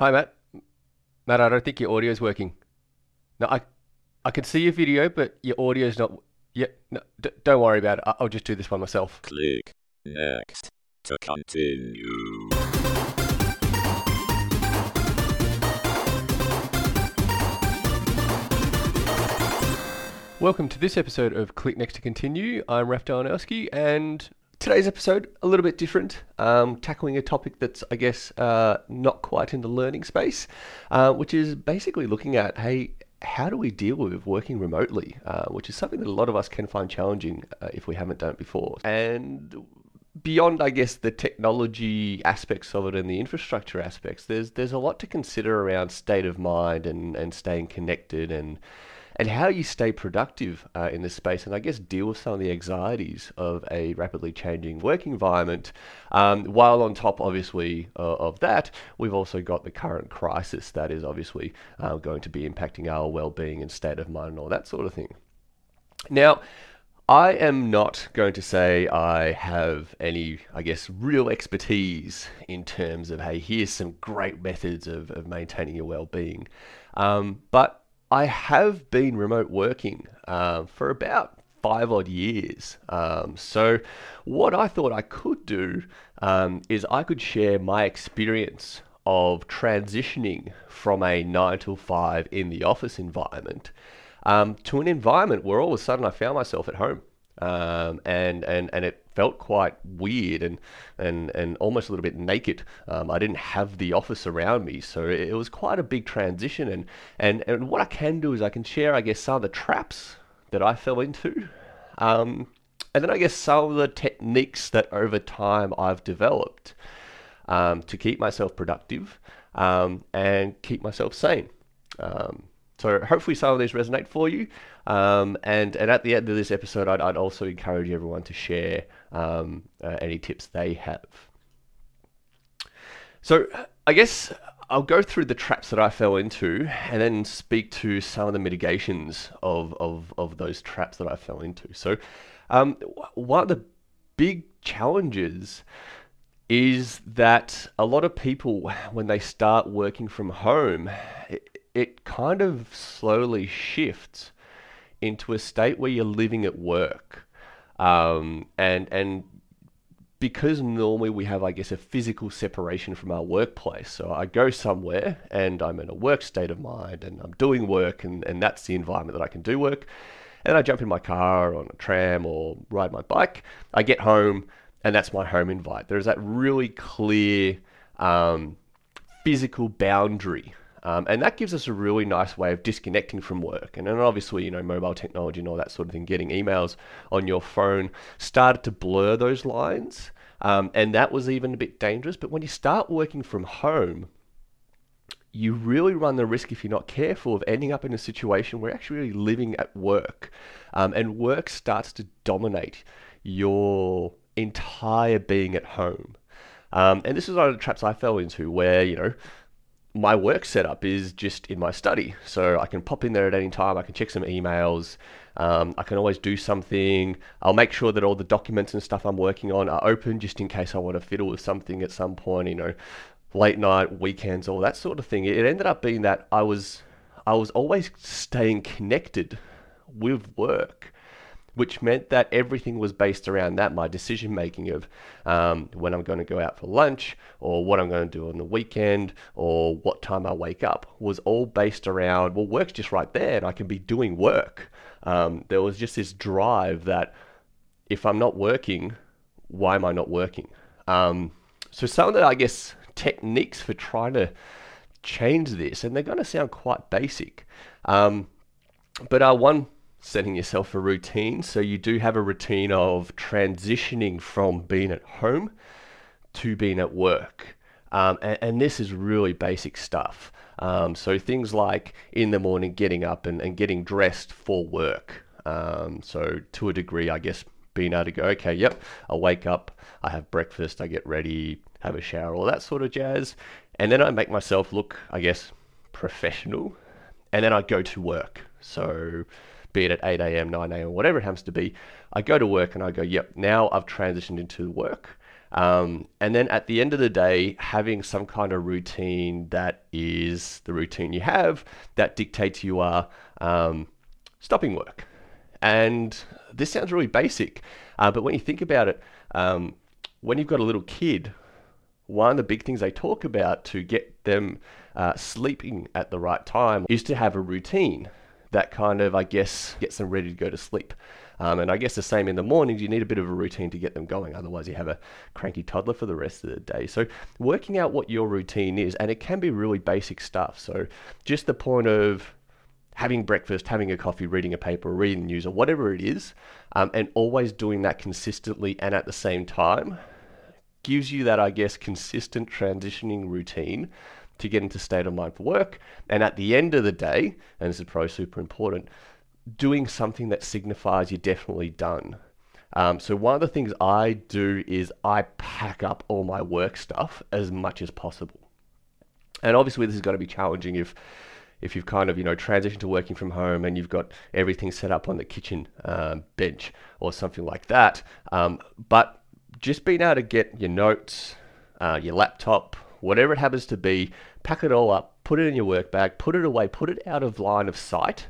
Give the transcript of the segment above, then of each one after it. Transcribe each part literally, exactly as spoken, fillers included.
Hi, Matt. Matt, I don't think your audio is working. No, I I can see your video, but your audio is not... Yeah, no, d don't worry about it. I I'll just do this one myself. Click next to continue. Welcome to this episode of Click Next to Continue. I'm Raf Darnowski, and today's episode, a little bit different, um, tackling a topic that's, I guess, uh, not quite in the learning space, uh, which is basically looking at, hey, how do we deal with working remotely, uh, which is something that a lot of us can find challenging uh, if we haven't done it before. And beyond, I guess, the technology aspects of it and the infrastructure aspects, there's there's a lot to consider around state of mind and, and staying connected and And how you stay productive uh, in this space, and I guess deal with some of the anxieties of a rapidly changing work environment. Um, while on top, obviously, uh, of that, we've also got the current crisis that is obviously uh, going to be impacting our well-being and state of mind and all that sort of thing. Now, I am not going to say I have any, I guess, real expertise in terms of, hey, here's some great methods of, of maintaining your well-being, um, but I have been remote working uh, for about five odd years. Um, so what I thought I could do um, is I could share my experience of transitioning from a nine to five in the office environment um, to an environment where all of a sudden I found myself at home. Um, and, and, and it felt quite weird and, and, and almost a little bit naked. Um, I didn't have the office around me, so it, it was quite a big transition. And, and, and what I can do is I can share, I guess, some of the traps that I fell into. Um, and then I guess some of the techniques that over time I've developed um, to keep myself productive um, and keep myself sane. Um, So hopefully some of these resonate for you. Um, and, and at the end of this episode, I'd, I'd also encourage everyone to share um, uh, any tips they have. So I guess I'll go through the traps that I fell into and then speak to some of the mitigations of, of, of those traps that I fell into. So um, one of the big challenges is that a lot of people, when they start working from home, it, it kind of slowly shifts into a state where you're living at work. Um, and and because normally we have, I guess, a physical separation from our workplace. So I go somewhere and I'm in a work state of mind and I'm doing work and, and that's the environment that I can do work. And I jump in my car or on a tram or ride my bike. I get home and that's my home invite. There's that really clear um, physical boundary. Um, and that gives us a really nice way of disconnecting from work. And then obviously, you know, mobile technology and all that sort of thing, getting emails on your phone started to blur those lines. Um, and that was even a bit dangerous. But when you start working from home, you really run the risk, if you're not careful, of ending up in a situation where you're actually living at work. Um, and work starts to dominate your entire being at home. Um, and this is one of the traps I fell into where, you know, my work setup is just in my study. So I can pop in there at any time. I can check some emails. Um, I can always do something. I'll make sure that all the documents and stuff I'm working on are open just in case I want to fiddle with something at some point, you know, late night, weekends, all that sort of thing. It ended up being that I was, I was always staying connected with work, which meant that everything was based around that, my decision-making of um, when I'm going to go out for lunch or what I'm going to do on the weekend or what time I wake up was all based around, well, work's just right there and I can be doing work. Um, there was just this drive that if I'm not working, why am I not working? Um, so some of the, I guess, techniques for trying to change this, and they're going to sound quite basic, um, but uh, one... setting yourself a routine. So you do have a routine of transitioning from being at home to being at work. Um, and, and this is really basic stuff. Um, so things like in the morning, getting up and, and getting dressed for work. Um, so to a degree, I guess, being able to go, okay, yep, I wake up, I have breakfast, I get ready, have a shower, all that sort of jazz. And then I make myself look, I guess, professional. And then I go to work. So be it at eight a.m., nine a.m., whatever it happens to be, I go to work and I go, yep, now I've transitioned into work. Um, and then at the end of the day, having some kind of routine that is the routine you have that dictates you are um, stopping work. And this sounds really basic, uh, but when you think about it, um, when you've got a little kid, one of the big things they talk about to get them uh, sleeping at the right time is to have a routine that kind of, I guess, gets them ready to go to sleep. Um, and I guess the same in the mornings, you need a bit of a routine to get them going. Otherwise you have a cranky toddler for the rest of the day. So working out what your routine is, and it can be really basic stuff. So just the point of having breakfast, having a coffee, reading a paper, reading the news or whatever it is, um, and always doing that consistently and at the same time gives you that, I guess, consistent transitioning routine to get into state of mind for work. And at the end of the day, and this is probably super important, doing something that signifies you're definitely done. Um, so one of the things I do is I pack up all my work stuff as much as possible. And obviously this is going to be challenging if if you've kind of, you know, transitioned to working from home and you've got everything set up on the kitchen um, bench or something like that. Um, but just being able to get your notes, uh, your laptop, whatever it happens to be, pack it all up, put it in your work bag, put it away, put it out of line of sight,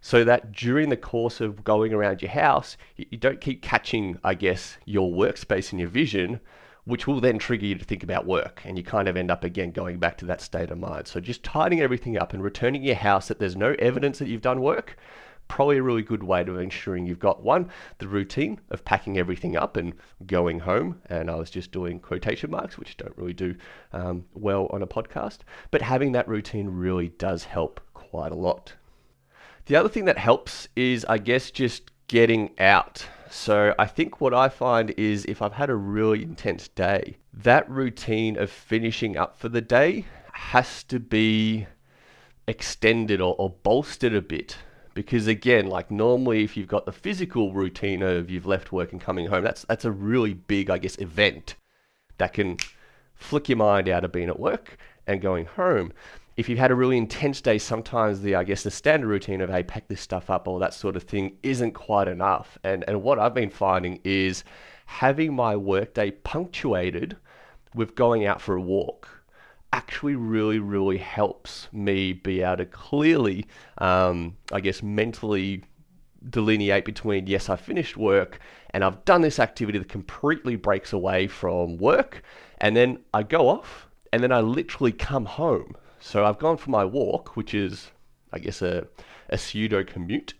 so that during the course of going around your house, you don't keep catching, I guess, your workspace and your vision, which will then trigger you to think about work. And you kind of end up again going back to that state of mind. So just tidying everything up and returning your house that there's no evidence that you've done work, probably a really good way to ensuring you've got, one, the routine of packing everything up and going home. And I was just doing quotation marks, which don't really do um, well on a podcast. But having that routine really does help quite a lot. The other thing that helps is, I guess, just getting out. So I think what I find is if I've had a really intense day, that routine of finishing up for the day has to be extended or, or bolstered a bit. Because again, like normally if you've got the physical routine of you've left work and coming home, that's that's a really big, I guess, event that can flick your mind out of being at work and going home. If you've had a really intense day, sometimes the, I guess, the standard routine of, hey, pack this stuff up, all that sort of thing isn't quite enough. And and what I've been finding is having my workday punctuated with going out for a walk actually really, really helps me be able to clearly, um, I guess, mentally delineate between, yes, I finished work and I've done this activity that completely breaks away from work. And then I go off and then I literally come home. So I've gone for my walk, which is, I guess, a, a pseudo commute.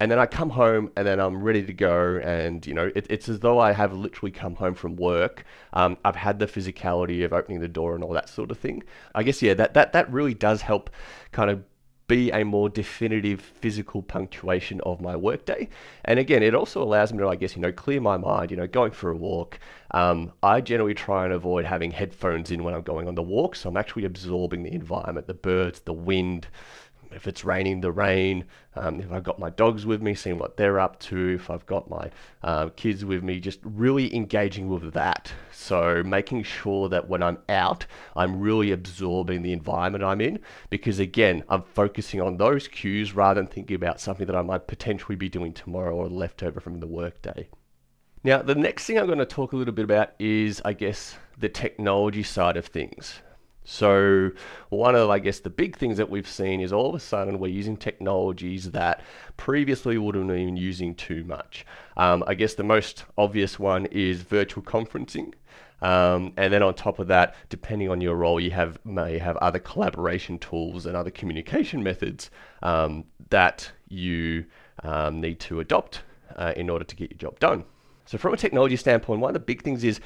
And then I come home and then I'm ready to go. And, you know, it, it's as though I have literally come home from work. Um, I've had the physicality of opening the door and all that sort of thing. I guess, yeah, that, that, that really does help kind of be a more definitive physical punctuation of my workday. And again, it also allows me to, I guess, you know, clear my mind, you know, going for a walk. Um, I generally try and avoid having headphones in when I'm going on the walk. So I'm actually absorbing the environment, the birds, the wind, if it's raining, the rain, um, if I've got my dogs with me, seeing what they're up to, if I've got my uh, kids with me, just really engaging with that. So making sure that when I'm out, I'm really absorbing the environment I'm in, because again, I'm focusing on those cues rather than thinking about something that I might potentially be doing tomorrow or left over from the workday. Now, the next thing I'm going to talk a little bit about is, I guess, the technology side of things. So one of, I guess, the big things that we've seen is all of a sudden we're using technologies that previously wouldn't have been using too much. Um, I guess the most obvious one is virtual conferencing. Um, and then on top of that, depending on your role, you have may have other collaboration tools and other communication methods um, that you um, need to adopt uh, in order to get your job done. So from a technology standpoint, one of the big things is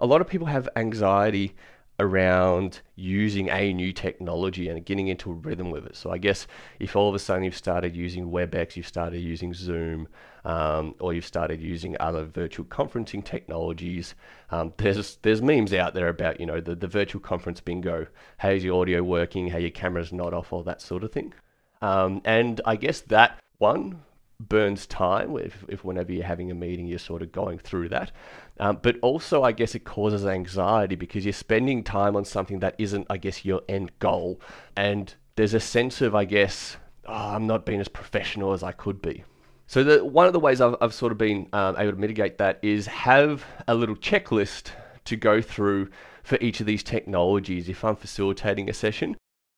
a lot of people have anxiety around using a new technology and getting into a rhythm with it. So I guess if all of a sudden you've started using WebEx, you've started using Zoom, um, or you've started using other virtual conferencing technologies, um, there's there's memes out there about, you know, the, the virtual conference bingo. How's your audio working? How your camera's not off? All that sort of thing. Um, and I guess that one burns time if, if whenever you're having a meeting, you're sort of going through that. Um, but also, I guess it causes anxiety because you're spending time on something that isn't, I guess, your end goal. And there's a sense of, I guess, oh, I'm not being as professional as I could be. So the, one of the ways I've, I've sort of been um, able to mitigate that is have a little checklist to go through for each of these technologies if I'm facilitating a session.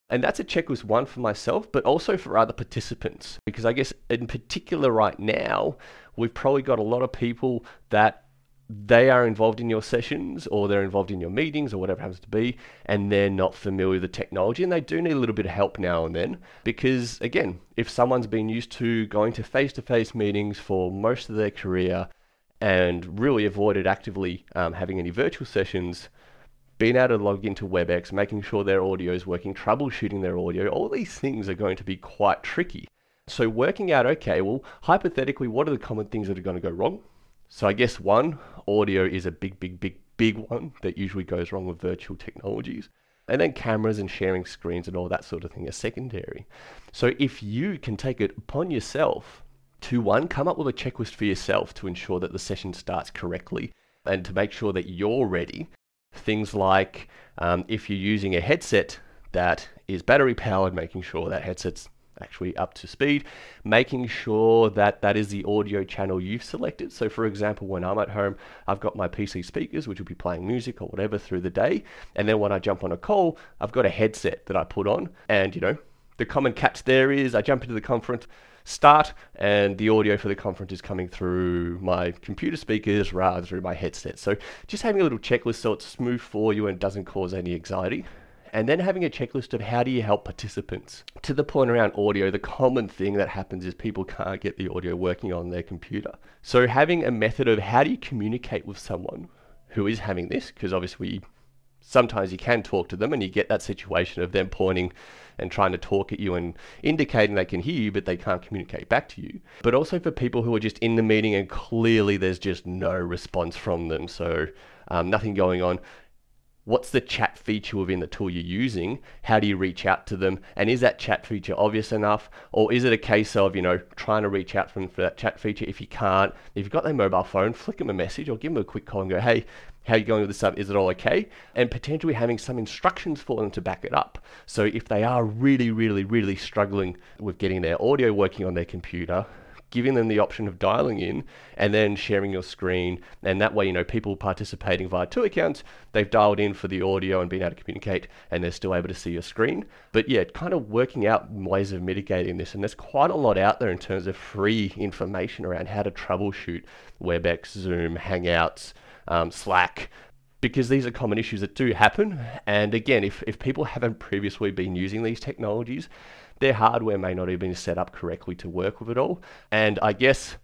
And that's a checklist one for myself, but also for other participants, because I guess in particular right now, we've probably got a lot of people that they are involved in your sessions or they're involved in your meetings or whatever it happens to be, and they're not familiar with the technology and they do need a little bit of help now and then, because again, if someone's been used to going to face-to-face meetings for most of their career and really avoided actively um, having any virtual sessions, being able to log into WebEx, making sure their audio is working, troubleshooting their audio, all these things are going to be quite tricky. So working out, okay, well, hypothetically, what are the common things that are going to go wrong? So I guess one, audio is a big, big, big, big one that usually goes wrong with virtual technologies. And then cameras and sharing screens and all that sort of thing are secondary. So if you can take it upon yourself to, one, come up with a checklist for yourself to ensure that the session starts correctly and to make sure that you're ready. Things like um, if you're using a headset that is battery powered, making sure that headset's actually up to speed, making sure that that is the audio channel you've selected. So for example, when I'm at home, I've got my P C speakers, which will be playing music or whatever through the day. And then when I jump on a call, I've got a headset that I put on. And you know, the common catch there is I jump into the conference start and the audio for the conference is coming through my computer speakers rather than through my headset. So just having a little checklist so it's smooth for you and doesn't cause any anxiety. And then having a checklist of how do you help participants. To the point around audio, the common thing that happens is people can't get the audio working on their computer. So having a method of how do you communicate with someone who is having this, because obviously sometimes you can talk to them and you get that situation of them pointing and trying to talk at you and indicating they can hear you, but they can't communicate back to you. But also for people who are just in the meeting and clearly there's just no response from them. So um, nothing going on. What's the chat feature within the tool you're using? How do you reach out to them? And is that chat feature obvious enough? Or is it a case of, you know, trying to reach out for them for that chat feature? If you can't, if you've got their mobile phone, flick them a message or give them a quick call and go, hey, how are you going with this stuff? Is it all okay? And potentially having some instructions for them to back it up. So if they are really, really, really struggling with getting their audio working on their computer, giving them the option of dialing in and then sharing your screen. And that way, you know, people participating via two accounts, they've dialed in for the audio and been able to communicate and they're still able to see your screen. But yeah, kind of working out ways of mitigating this. And there's quite a lot out there in terms of free information around how to troubleshoot WebEx, Zoom, Hangouts, um, Slack, because these are common issues that do happen. And again, if, if people haven't previously been using these technologies, their hardware may not have been set up correctly to work with it all. And I guess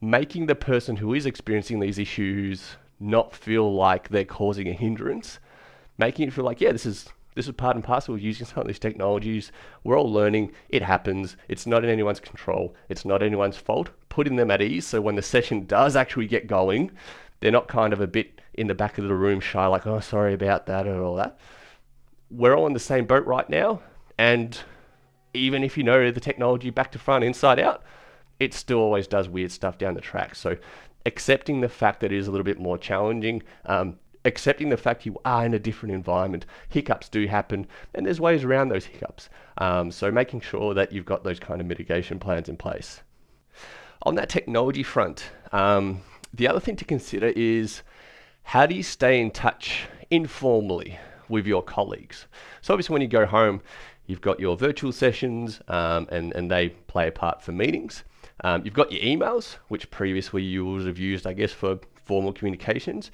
making the person who is experiencing these issues not feel like they're causing a hindrance, making it feel like, yeah, this is this is part and parcel of using some of these technologies. We're all learning. It happens. It's not in anyone's control. It's not anyone's fault. Putting them at ease so when the session does actually get going, they're not kind of a bit in the back of the room shy, like, oh, sorry about that or all that. We're all in the same boat right now. And even if you know the technology back to front, inside out, it still always does weird stuff down the track. So accepting the fact that it is a little bit more challenging, um, accepting the fact you are in a different environment, hiccups do happen, and there's ways around those hiccups. Um, so making sure that you've got those kind of mitigation plans in place. On that technology front, um, the other thing to consider is how do you stay in touch informally with your colleagues? So obviously when you go home, you've got your virtual sessions um, and, and they play a part for meetings. Um, you've got your emails, which previously you would have used, I guess, for formal communications.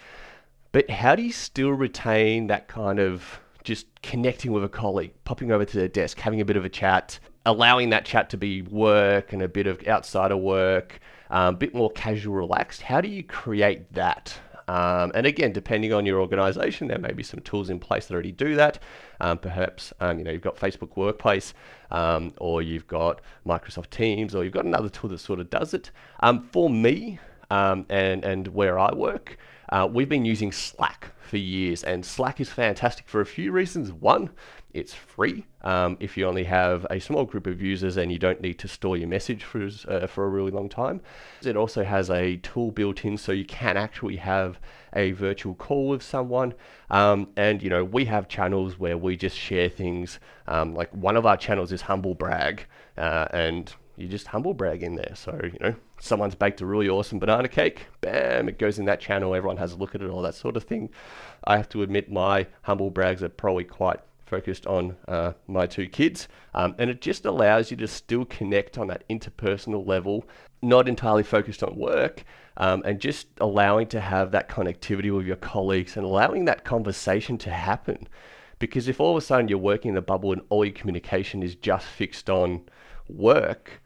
But how do you still retain that kind of just connecting with a colleague, popping over to their desk, having a bit of a chat, allowing that chat to be work and a bit of outside of work, um, a bit more casual, relaxed? How do you create that? Um, and again, depending on your organization, there may be some tools in place that already do that. Um, perhaps, um, you know, you've got Facebook Workplace um, or you've got Microsoft Teams or you've got another tool that sort of does it. Um, for me um, and, and where I work, uh, we've been using Slack for years, and Slack is fantastic for a few reasons. One, it's free. Um, if you only have a small group of users and you don't need to store your message for, uh, for a really long time. It also has a tool built in so you can actually have a virtual call with someone. Um, and, you know, we have channels where we just share things. Um, like one of our channels is Humble Brag. Uh, and, you just humble brag in there. So, you know, someone's baked a really awesome banana cake, bam, it goes in that channel, everyone has a look at it, all that sort of thing. I have to admit my humble brags are probably quite focused on uh, my two kids. Um, and it just allows you to still connect on that interpersonal level, not entirely focused on work, um, and just allowing to have that connectivity with your colleagues and allowing that conversation to happen. Because if all of a sudden you're working in a bubble and all your communication is just fixed on work,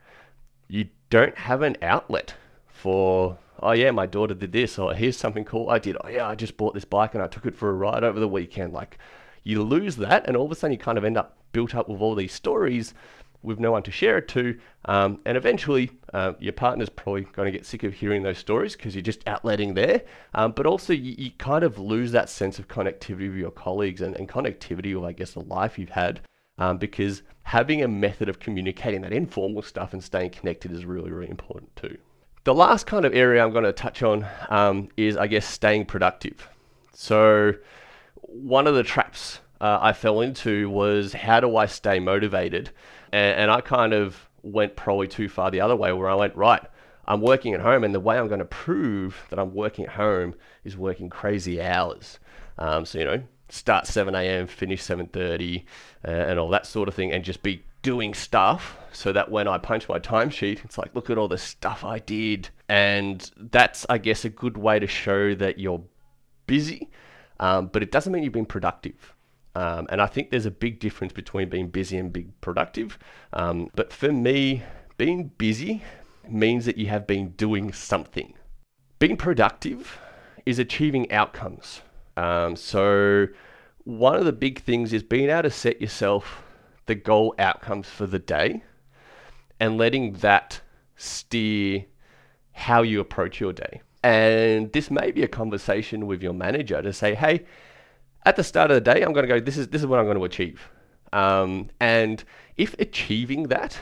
you don't have an outlet for, oh yeah, my daughter did this, or here's something cool I did. Oh yeah, I just bought this bike and I took it for a ride over the weekend. Like, you lose that, and all of a sudden you kind of end up built up with all these stories with no one to share it to. Um, and eventually uh, your partner's probably going to get sick of hearing those stories because you're just outletting there. Um, but also you, you kind of lose that sense of connectivity with your colleagues and, and connectivity with, I guess, the life you've had. Um, because having a method of communicating that informal stuff and staying connected is really, really important too. The last kind of area I'm going to touch on um, is, I guess, staying productive. So one of the traps uh, I fell into was, how do I stay motivated? And, and I kind of went probably too far the other way, where I went, right, I'm working at home, and the way I'm going to prove that I'm working at home is working crazy hours. Um, so, you know, start seven a.m., finish seven thirty, uh, and all that sort of thing, and just be doing stuff so that when I punch my timesheet, it's like, look at all the stuff I did. And that's, I guess, a good way to show that you're busy. Um, but it doesn't mean you've been productive. Um, and I think there's a big difference between being busy and being productive. Um, but for me, being busy means that you have been doing something. Being productive is achieving outcomes. Um, so one of the big things is being able to set yourself the goal outcomes for the day and letting that steer how you approach your day. And this may be a conversation with your manager to say, hey, at the start of the day, I'm going to go, this is this is what I'm going to achieve. Um, and if achieving that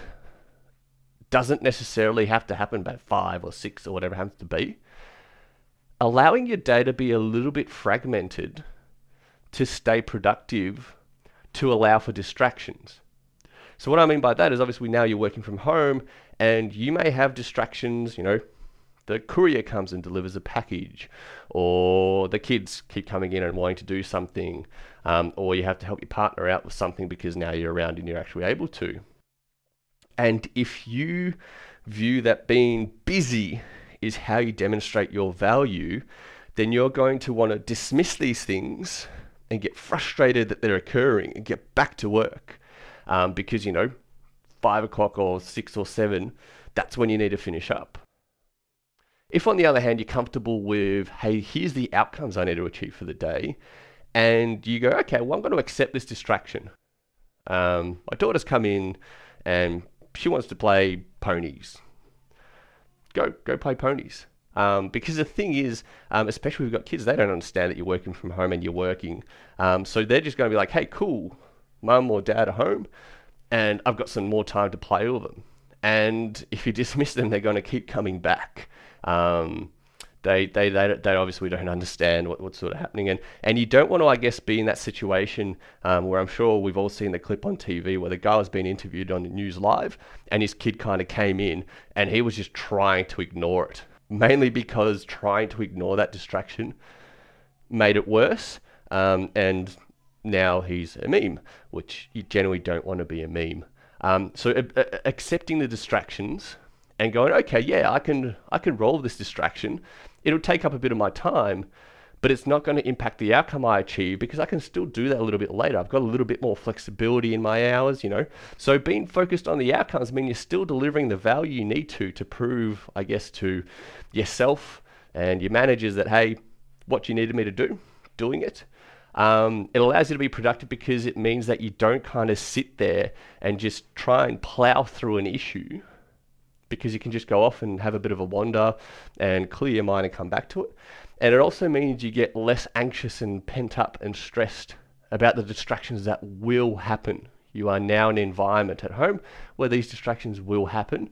doesn't necessarily have to happen by five or six or whatever it happens to be, allowing your day to be a little bit fragmented to stay productive, to allow for distractions. So what I mean by that is, obviously now you're working from home and you may have distractions, you know, the courier comes and delivers a package, or the kids keep coming in and wanting to do something, um, or you have to help your partner out with something because now you're around and you're actually able to. And if you view that being busy is how you demonstrate your value, then you're going to want to dismiss these things and get frustrated that they're occurring and get back to work. Um, because, you know, five o'clock or six or seven, that's when you need to finish up. If, on the other hand, you're comfortable with, hey, here's the outcomes I need to achieve for the day, and you go, okay, well, I'm going to accept this distraction. Um, my daughter's come in and she wants to play ponies. Go, go play ponies. Um, because the thing is, um, especially if you've got kids, they don't understand that you're working from home and you're working. Um, so they're just going to be like, hey, cool, mum or dad are home and I've got some more time to play with them. And if you dismiss them, they're going to keep coming back. Um, they, they, they, they obviously don't understand what, what's sort of happening. And, and you don't want to, I guess, be in that situation, um, where I'm sure we've all seen the clip on T V where the guy was being interviewed on the News Live and his kid kind of came in and he was just trying to ignore it, mainly because trying to ignore that distraction made it worse. Um, and now he's a meme, which you generally don't want to be a meme. Um, so uh, accepting the distractions and going, okay, yeah, I can I can roll this distraction. It'll take up a bit of my time, but it's not going to impact the outcome I achieve because I can still do that a little bit later. I've got a little bit more flexibility in my hours, you know. So being focused on the outcomes means you're still delivering the value you need to, to prove, I guess, to yourself and your managers that, hey, what you needed me to do, doing it. Um, it allows you to be productive because it means that you don't kind of sit there and just try and plow through an issue, because you can just go off and have a bit of a wander and clear your mind and come back to it. And it also means you get less anxious and pent up and stressed about the distractions that will happen. You are now in an environment at home where these distractions will happen.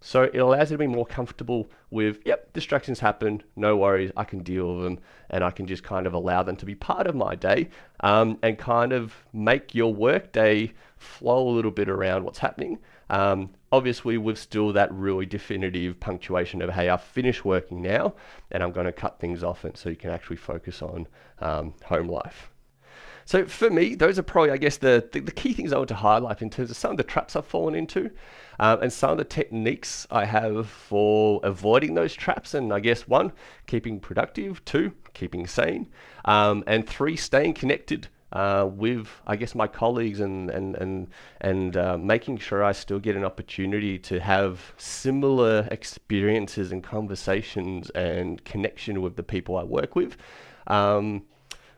So it allows you to be more comfortable with, yep, distractions happen, no worries, I can deal with them, and I can just kind of allow them to be part of my day, um, and kind of make your work day flow a little bit around what's happening. Um, obviously, with still that really definitive punctuation of, hey, I've finished working now and I'm going to cut things off, and so you can actually focus on um, home life. So for me, those are probably, I guess, the, the, the key things I want to highlight in terms of some of the traps I've fallen into um, and some of the techniques I have for avoiding those traps. And I guess one, keeping productive, two, keeping sane, um, and three, staying connected uh, with, I guess, my colleagues and, and, and, and uh, making sure I still get an opportunity to have similar experiences and conversations and connection with the people I work with. Um,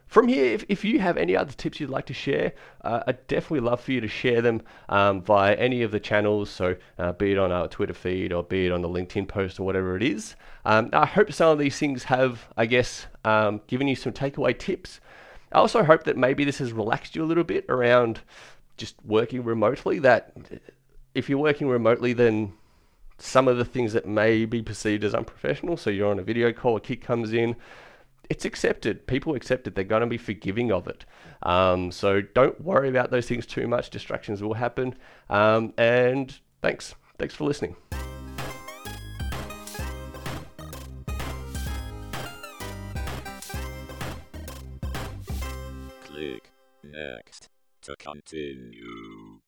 From here, if, if you have any other tips you'd like to share, uh, I'd definitely love for you to share them um, via any of the channels, so uh, be it on our Twitter feed or be it on the LinkedIn post or whatever it is. Um, I hope some of these things have, I guess, um, given you some takeaway tips. I also hope that maybe this has relaxed you a little bit around just working remotely, that if you're working remotely, then some of the things that may be perceived as unprofessional, so you're on a video call, a kid comes in, it's accepted. People accept it. They're going to be forgiving of it. Um, so don't worry about those things too much. Distractions will happen. Um, and thanks. Thanks for listening. Click next to continue.